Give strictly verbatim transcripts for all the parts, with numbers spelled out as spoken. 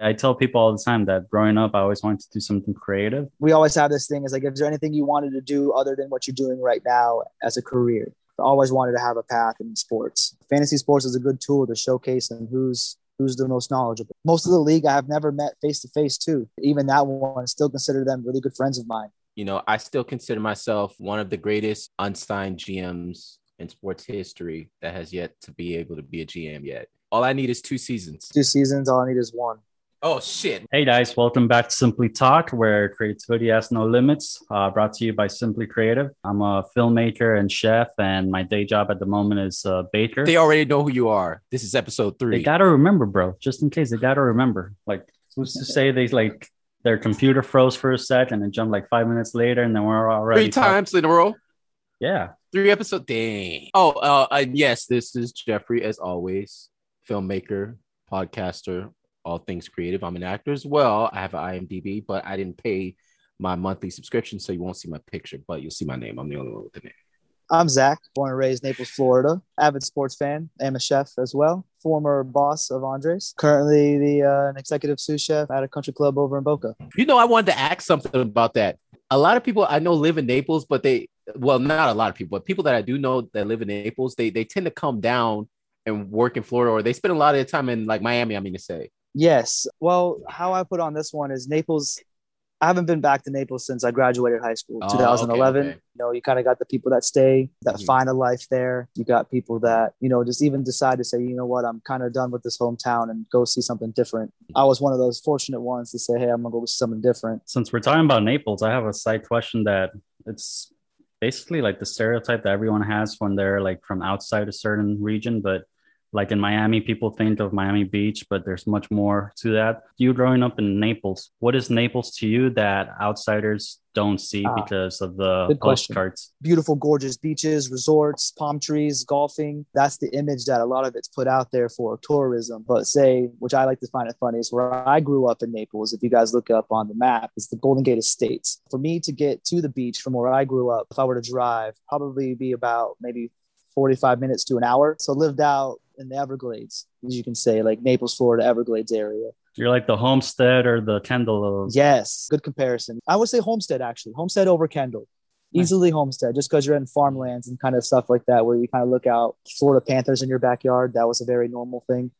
I tell people all the time that growing up, I always wanted to do something creative. We always have this thing is like, is there anything you wanted to do other than what you're doing right now as a career? I always wanted to have a path in sports. Fantasy sports is a good tool to showcase and who's who's the most knowledgeable. Most of the league I have never met face-to-face too. Even that one, I still consider them really good friends of mine. You know, I still consider myself one of the greatest unsigned G Ms in sports history that has yet to be able to be a G M yet. All I need is two seasons. Two seasons, all I need is one. Oh, shit. Hey, guys. Welcome back to Simply Talk, where creativity has no limits. Uh, brought to you by Simply Creative. I'm a filmmaker and chef, and my day job at the moment is a uh, baker. They already know who you are. This is episode three. They got to remember, bro. Just in case, they got to remember. Like, who's to say they, like, their computer froze for a sec and it jumped like five minutes later, and then we're already Three times talking. in a row? Yeah. Three episodes? Dang. Oh, uh, uh, yes. This is Jeffrey, as always. Filmmaker, podcaster, all things creative. I'm an actor as well. I have an IMDb, but I didn't pay my monthly subscription, so you won't see my picture, but you'll see my name. I'm the only one with the name. I'm Zach, born and raised Naples, Florida. Avid sports fan. I'm a chef as well. Former boss of Andres. Currently the uh, an executive sous chef at a country club over in Boca. You know, I wanted to ask something about that. A lot of people I know live in Naples, but they, well, not a lot of people, but people that I do know that live in Naples, they, they tend to come down and work in Florida, or they spend a lot of their time in like Miami, I mean to say. Yes. Well, how I put on this one is Naples. I haven't been back to Naples since I graduated high school, oh, twenty eleven. Okay, okay. You know, you kind of got the people that stay, that mm-hmm. find a life there. You got people that, you know, just even decide to say, you know what, I'm kind of done with this hometown and go see something different. I was one of those fortunate ones to say, hey, I'm going to go see something different. Since we're talking about Naples, I have a side question that it's basically like the stereotype that everyone has when they're like from outside a certain region, but like in Miami, people think of Miami Beach, but there's much more to that. You growing up in Naples, what is Naples to you that outsiders don't see ah, because of the postcards? Beautiful, gorgeous beaches, resorts, palm trees, golfing. That's the image that a lot of it's put out there for tourism. But say, which I like to find it funny, is where I grew up in Naples. If you guys look up on the map, it's the Golden Gate Estates. For me to get to the beach from where I grew up, if I were to drive, probably be about maybe forty-five minutes to an hour. So lived out in the Everglades, as you can say, like Naples, Florida, Everglades area. You're like the Homestead or the Kendall. Of- yes. Good comparison. I would say Homestead, actually. Homestead over Kendall. Easily Homestead, just because you're in farmlands and kind of stuff like that, where you kind of look out. Florida Panthers in your backyard. That was a very normal thing.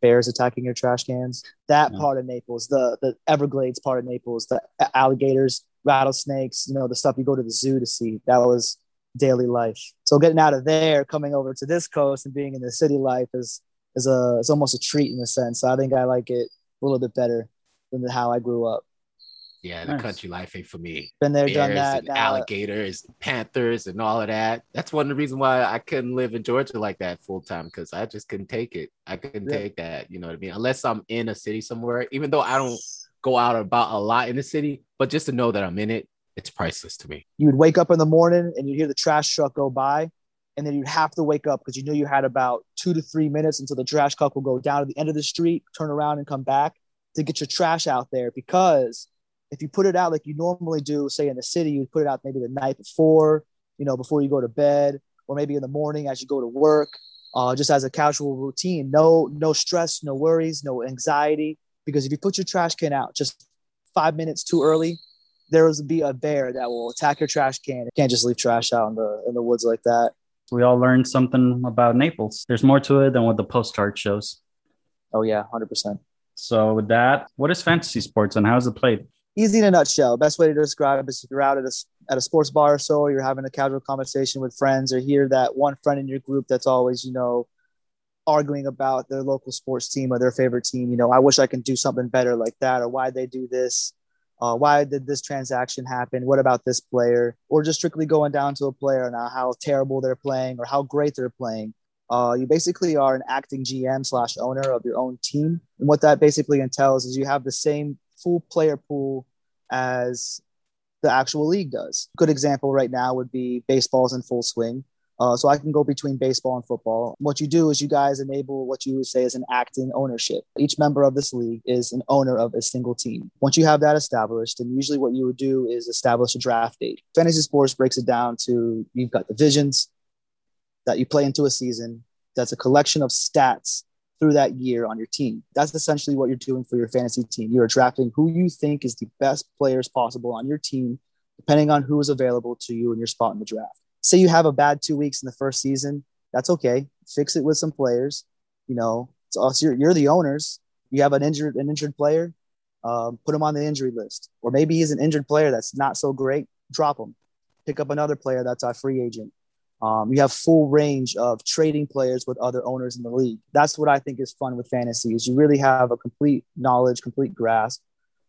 Bears attacking your trash cans. That yeah. part of Naples, the, the Everglades part of Naples, the alligators, rattlesnakes, you know, the stuff you go to the zoo to see. That was daily life. So getting out of there, coming over to this coast and being in the city life is is a it's almost a treat in a sense. So I think I like it a little bit better than how I grew up. Yeah, the nice. Country life ain't for me. Been there, Bears, done that. And now, alligators, panthers, and all of that. That's one of the reasons why I couldn't live in Georgia like that full time, because I just couldn't take it. I couldn't yeah. take that. You know what I mean? Unless I'm in a city somewhere, even though I don't go out about a lot in the city, but just to know that I'm in it. It's priceless to me. You would wake up in the morning and you'd hear the trash truck go by, and then you'd have to wake up because you knew you had about two to three minutes until the trash truck will go down to the end of the street, turn around and come back to get your trash out there. Because if you put it out like you normally do, say in the city, you'd put it out maybe the night before, you know, before you go to bed, or maybe in the morning as you go to work, uh, just as a casual routine. No, no stress, no worries, no anxiety. Because if you put your trash can out just five minutes too early, there will be a bear that will attack your trash can. You can't just leave trash out in the in the woods like that. We all learned something about Naples. There's more to it than what the postcard shows. Oh, yeah, one hundred percent. So with that, what is fantasy sports and how is it played? Easy in a nutshell. Best way to describe it is if you're out at a, at a sports bar or so, or you're having a casual conversation with friends, or hear that one friend in your group that's always, you know, arguing about their local sports team or their favorite team. You know, I wish I can do something better like that, or why they do this. Uh, why did this transaction happen? What about this player? Or just strictly going down to a player and how terrible they're playing or how great they're playing. Uh, you basically are an acting G M slash owner of your own team. And what that basically entails is you have the same full player pool as the actual league does. Good example right now would be baseball's in full swing. Uh, so I can go between baseball and football. What you do is you guys enable what you would say is an acting ownership. Each member of this league is an owner of a single team. Once you have that established, then usually what you would do is establish a draft date. Fantasy sports breaks it down to you've got divisions that you play into a season. That's a collection of stats through that year on your team. That's essentially what you're doing for your fantasy team. You're drafting who you think is the best players possible on your team, depending on who is available to you in your spot in the draft. Say you have a bad two weeks in the first season. That's okay. Fix it with some players. You know, it's us. You're, you're the owners. You have an injured, an injured player. Um, put him on the injury list, or maybe he's an injured player that's not so great. Drop him. Pick up another player that's a free agent. Um, you have full range of trading players with other owners in the league. That's what I think is fun with fantasy, is you really have a complete knowledge, complete grasp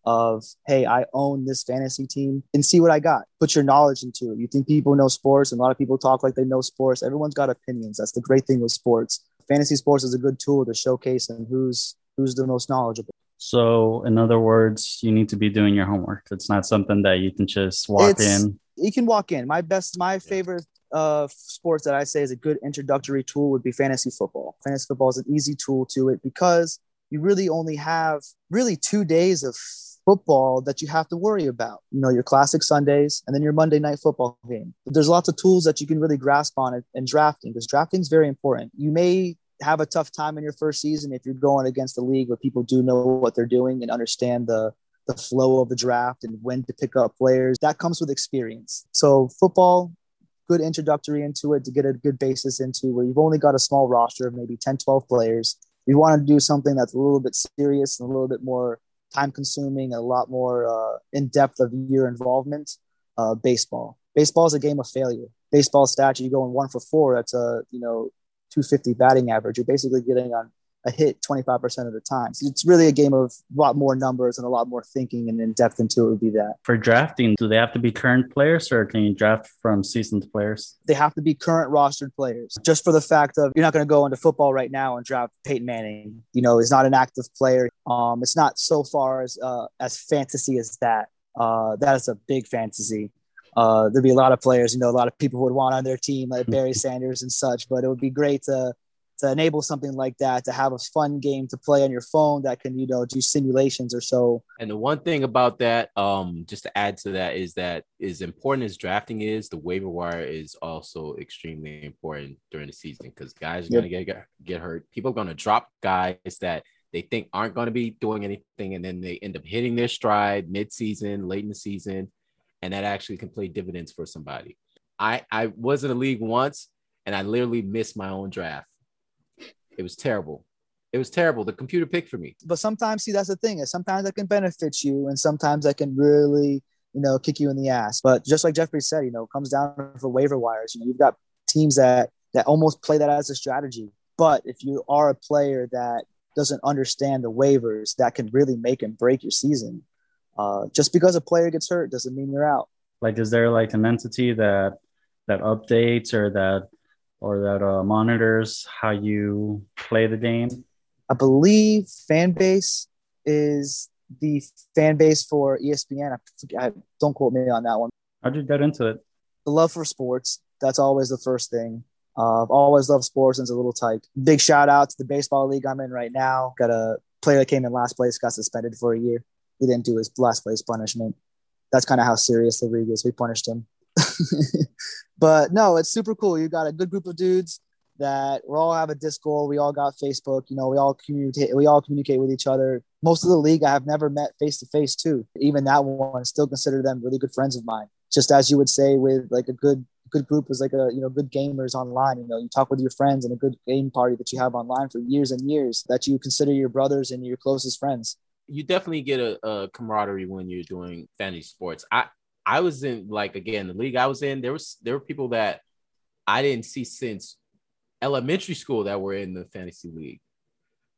of, hey, I own this fantasy team and see what I got. Put your knowledge into it. You think people know sports, and a lot of people talk like they know sports. Everyone's got opinions. That's the great thing with sports. Fantasy sports is a good tool to showcase and who's who's the most knowledgeable. So in other words, you need to be doing your homework. It's not something that you can just walk it's, in. You can walk in. My best, my favorite uh, sports that I say is a good introductory tool would be fantasy football. Fantasy football is an easy tool to it because you really only have really two days of football that you have to worry about. You know, your classic Sundays and then your Monday night football game. But there's lots of tools that you can really grasp on it, and drafting, because drafting is very important. You may have a tough time in your first season if you're going against a league where people do know what they're doing and understand the the flow of the draft and when to pick up players. That comes with experience. So football, good introductory into it to get a good basis into, where you've only got a small roster of maybe ten, twelve players. You want to do something that's a little bit serious and a little bit more time consuming, and a lot more uh, in depth of your involvement. Uh, baseball. Baseball is a game of failure. Baseball stats, you go in one for four. That's a, you know, two fifty batting average. You're basically getting on a hit twenty-five percent of the time. So it's really a game of a lot more numbers and a lot more thinking and in depth into it would be that. For drafting, do they have to be current players, or can you draft from seasoned players? They have to be current rostered players, just for the fact of, you're not going to go into football right now and draft Peyton Manning. You know, he's not an active player. Um, it's not so far as, uh, as fantasy as that. Uh, that is a big fantasy. Uh, there'd be a lot of players, you know, a lot of people would want on their team, like Barry Sanders and such, but it would be great to to enable something like that, to have a fun game to play on your phone that can, you know, do simulations or so. And the one thing about that, um, just to add to that, is that as important as drafting is, the waiver wire is also extremely important during the season, because guys are yep. going to get get hurt. People are going to drop guys that they think aren't going to be doing anything, and then they end up hitting their stride mid-season, late in the season. And that actually can play dividends for somebody. I, I was in a league once, and I literally missed my own draft. It was terrible. It was terrible. The computer picked for me. But sometimes, see, that's the thing, is sometimes that can benefit you, and sometimes that can really, you know, kick you in the ass. But just like Jeffrey said, you know, it comes down to waiver wires. You know, you've got teams that that almost play that as a strategy. But if you are a player that doesn't understand the waivers, that can really make and break your season. Uh, just because a player gets hurt doesn't mean you're out. Like, is there like an entity that that updates or that or that uh, monitors how you play the game? I believe Fanbase is the fan base for E S P N. I, I don't quote me on that one. How'd you get into it? The love for sports. That's always the first thing. Uh, I've always loved sports since a little tyke. Big shout out to the baseball league I'm in right now. Got a player that came in last place, got suspended for a year. He didn't do his last place punishment. That's kind of how serious the league is. We punished him. But no, it's super cool. You got a good group of dudes that we all have a Discord. We all got Facebook. You know, we all communicate. We all communicate with each other. Most of the league I have never met face to face too. Even that one, still consider them really good friends of mine. Just as you would say with like a good good group is like a, you know, good gamers online. You know, you talk with your friends in a good game party that you have online for years and years that you consider your brothers and your closest friends. You definitely get a, a camaraderie when you're doing fantasy sports. I, I was in, like, again, the league I was in, there was there were people that I didn't see since elementary school that were in the fantasy league,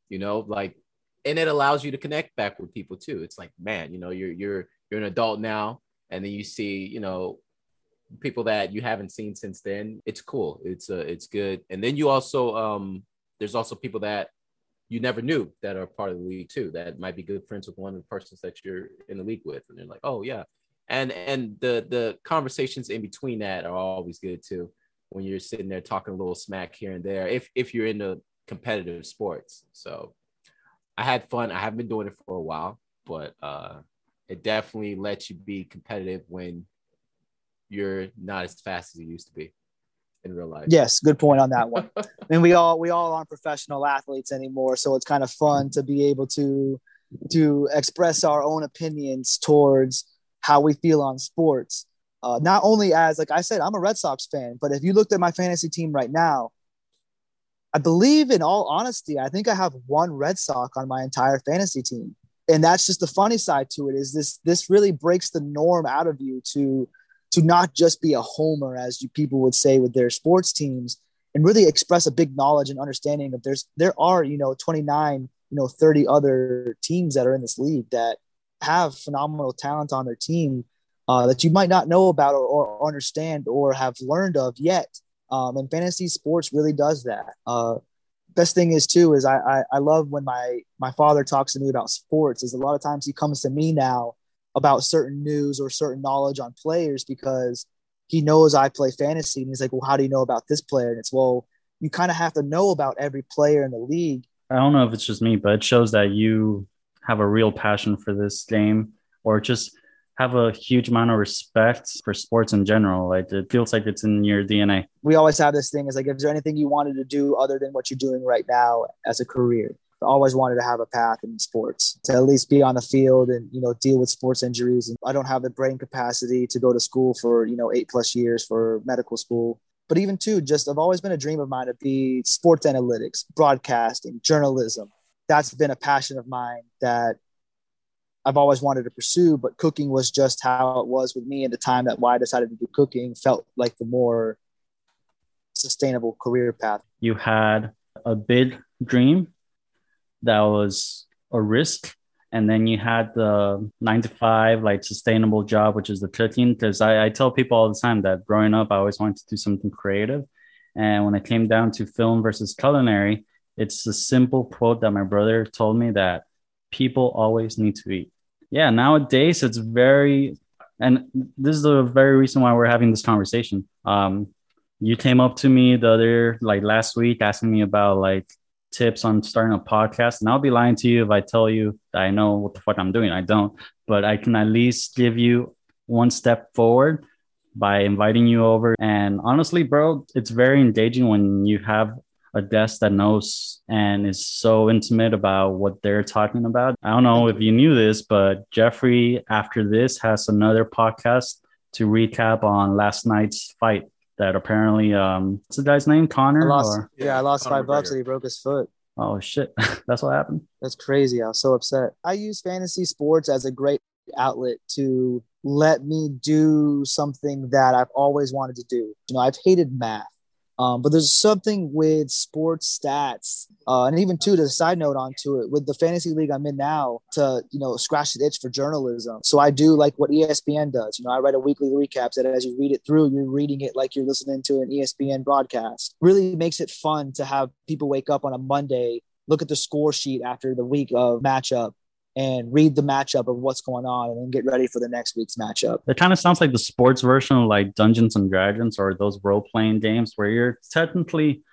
you know, like, and it allows you to connect back with people too. It's like, man, you know, you're you're you're an adult now, and then you see, you know, people that you haven't seen since then. It's cool. It's uh, it's good. And then you also um, there's also people that you never knew that are part of the league too, that might be good friends with one of the persons that you're in the league with. And they're like, oh yeah. And, and the, the conversations in between that are always good too, when you're sitting there talking a little smack here and there, if, if you're into competitive sports. So I had fun. I haven't been doing it for a while, but uh, it definitely lets you be competitive when you're not as fast as you used to be. in real life. Yes, good point on that one. I mean, we all we all aren't professional athletes anymore, so it's kind of fun to be able to to express our own opinions towards how we feel on sports. Uh, not only as, like I said, I'm a Red Sox fan, but if you looked at my fantasy team right now, I believe in all honesty, I think I have one Red Sox on my entire fantasy team. And that's just the funny side to it, is this this really breaks the norm out of you to to not just be a homer, as you people would say, with their sports teams, and really express a big knowledge and understanding of there's there are, you know, twenty-nine, you know, thirty other teams that are in this league that have phenomenal talent on their team uh, that you might not know about or, or understand or have learned of yet. Um, and fantasy sports really does that. Uh, best thing is too, is I, I, I love when my, my father talks to me about sports, is a lot of times he comes to me now about certain news or certain knowledge on players, because he knows I play fantasy, and he's like, well, how do you know about this player? And it's, well, you kind of have to know about every player in the league. I don't know if it's just me, but it shows that you have a real passion for this game, or just have a huge amount of respect for sports in general. Like, it feels like it's in your D N A. We always have this thing, is like, is there anything you wanted to do other than what you're doing right now as a career? I always wanted to have a path in sports, to at least be on the field and, you know, deal with sports injuries. And I don't have the brain capacity to go to school for, you know, eight plus years for medical school. But even too, just, I've always been a dream of mine to be sports analytics, broadcasting, journalism. That's been a passion of mine that I've always wanted to pursue, but cooking was just how it was with me at the time, that why I decided to do cooking felt like the more sustainable career path. You had a big dream that was a risk, and then you had the nine to five, like, sustainable job, which is the cooking. Because I, I tell people all the time that growing up, I always wanted to do something creative. And when it came down to film versus culinary, it's a simple quote that my brother told me, that people always need to eat. Yeah, nowadays it's very, and this is the very reason why we're having this conversation. Um, you came up to me the other, like last week, asking me about like tips on starting a podcast. And I'll be lying to you if I tell you that I know what the fuck I'm doing. I don't, but I can at least give you one step forward by inviting you over. And honestly, bro, it's very engaging when you have a guest that knows and is so intimate about what they're talking about. I don't know if you knew this, but Jeffrey, after this, has another podcast to recap on last night's fight that apparently, um, what's the guy's name? Connor? I lost, or? Yeah, I lost Connor five Breyer. bucks and he broke his foot. Oh, shit. That's what happened? That's crazy. I was so upset. I use fantasy sports as a great outlet to let me do something that I've always wanted to do. You know, I've hated math. Um, but there's something with sports stats uh, and even too, to the side note onto it, with the fantasy league I'm in now, to, you know, scratch the itch for journalism. So I do like what E S P N does. You know, I write a weekly recap that as you read it through, you're reading it like you're listening to an E S P N broadcast. Really makes it fun to have people wake up on a Monday, look at the score sheet after the week of matchup, and read the matchup of what's going on, and then get ready for the next week's matchup. It kind of sounds like the sports version of like Dungeons and Dragons, or those role-playing games where you're technically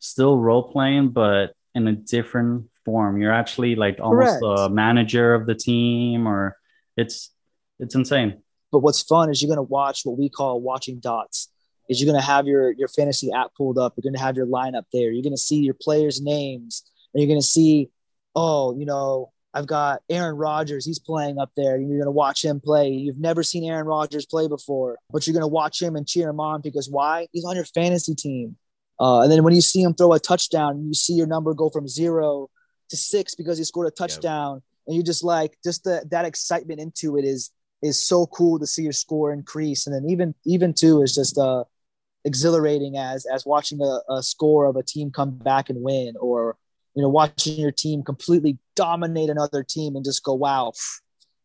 still role-playing, but in a different form. You're actually like almost Correct. a manager of the team, or it's it's insane. But what's fun is you're going to watch what we call watching dots. Is you're going to have your, your fantasy app pulled up. You're going to have your lineup there. You're going to see your players' names, and you're going to see, oh, you know, I've got Aaron Rodgers. He's playing up there. You're going to watch him play. You've never seen Aaron Rodgers play before, but you're going to watch him and cheer him on, because why? He's on your fantasy team. Uh, and then when you see him throw a touchdown, you see your number go from zero to six because he scored a touchdown. Yep. And you just like, just the, that excitement into it is, is so cool to see your score increase. And then even, even too, is just uh, exhilarating as, as watching a, a score of a team come back and win, or, you know, watching your team completely dominate another team and just go, wow,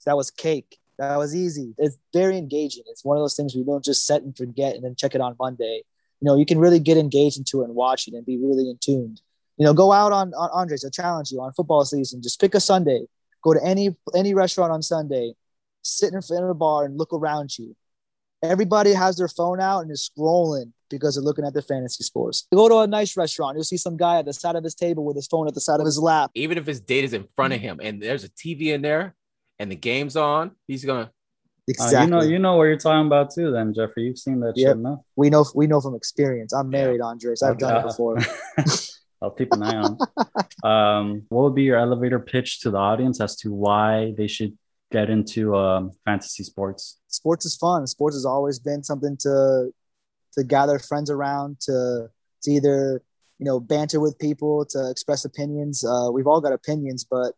that was cake. That was easy. It's very engaging. It's one of those things we don't just set and forget and then check it on Monday. You know, you can really get engaged into it and watch it and be really in tuned. You know, go out on, on Andres, I challenge you, on football season, just pick a Sunday, go to any, any restaurant on Sunday, sit in front of a bar and look around you. Everybody has their phone out and is scrolling because they're looking at their fantasy scores. You go to a nice restaurant, you'll see some guy at the side of his table with his phone at the side of his lap. Even if his date is in front of him and there's a T V in there and the game's on, he's going to Exactly. Uh, you know, you know what you're talking about too, then, Jeffrey. You've seen that yep. shit enough. We know, we know from experience. I'm married, yeah. Andres. I've done uh, it before. I'll keep an eye on. Um, what would be your elevator pitch to the audience as to why they should get into um, fantasy sports? Sports is fun. Sports has always been something to to gather friends around, to to either you know banter with people, to express opinions. Uh, we've all got opinions, but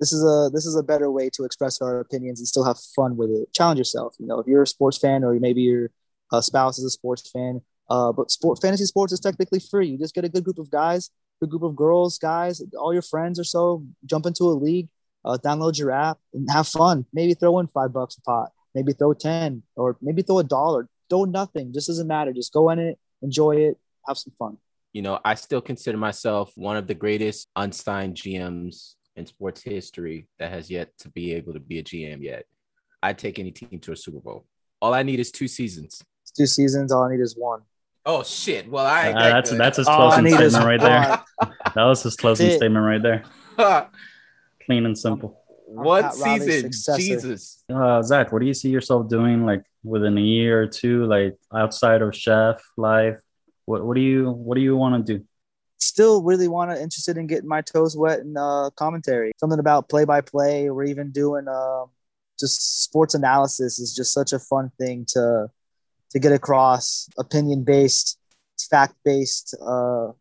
This is a this is a better way to express our opinions and still have fun with it. Challenge yourself. You know, if you're a sports fan, or maybe your uh, spouse is a sports fan, uh, but sport fantasy sports is technically free. You just get a good group of guys, good group of girls, guys, all your friends or so. Jump into a league, uh, download your app, and have fun. Maybe throw in five bucks a pot. Maybe throw ten, or maybe throw a dollar. Throw nothing. Just doesn't matter. Just go in it, enjoy it, have some fun. You know, I still consider myself one of the greatest unsigned G Ms in sports history that has yet to be able to be a G M yet. I'd take any team to a Super Bowl. All I need is two seasons. It's two seasons. All I need is one. Oh shit. Well, I, uh, that's, that's his closing statement right there. That was his closing statement right there. Clean and simple. One season. Jesus. Uh, Zach, what do you see yourself doing like within a year or two, like outside of chef life? What, what do you, what do you want to do? Still really want to interested in getting my toes wet in uh, commentary. Something about play by play, or even doing uh, just sports analysis is just such a fun thing to to get across opinion based, fact based uh,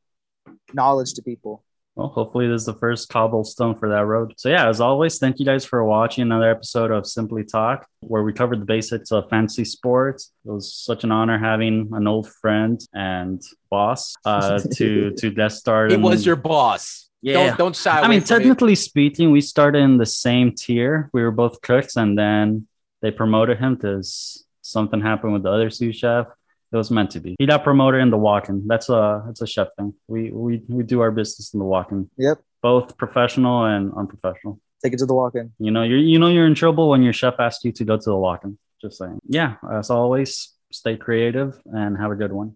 knowledge to people. Well, hopefully this is the first cobblestone for that road. So yeah, as always, thank you guys for watching another episode of Simply Talk, where we covered the basics of fantasy sports. It was such an honor having an old friend and boss uh, to to guest star. It was your boss. Yeah. Don't, don't shy away. I mean, technically speaking, we started in the same tier. We were both cooks, and then they promoted him because something happened with the other sous chef. It was meant to be. He got promoted in the walk-in. That's a that's a chef thing. We we we do our business in the walk-in. Yep. Both professional and unprofessional. Take it to the walk-in. You know you're you know you're in trouble when your chef asks you to go to the walk-in. Just saying. Yeah. As always, stay creative and have a good one.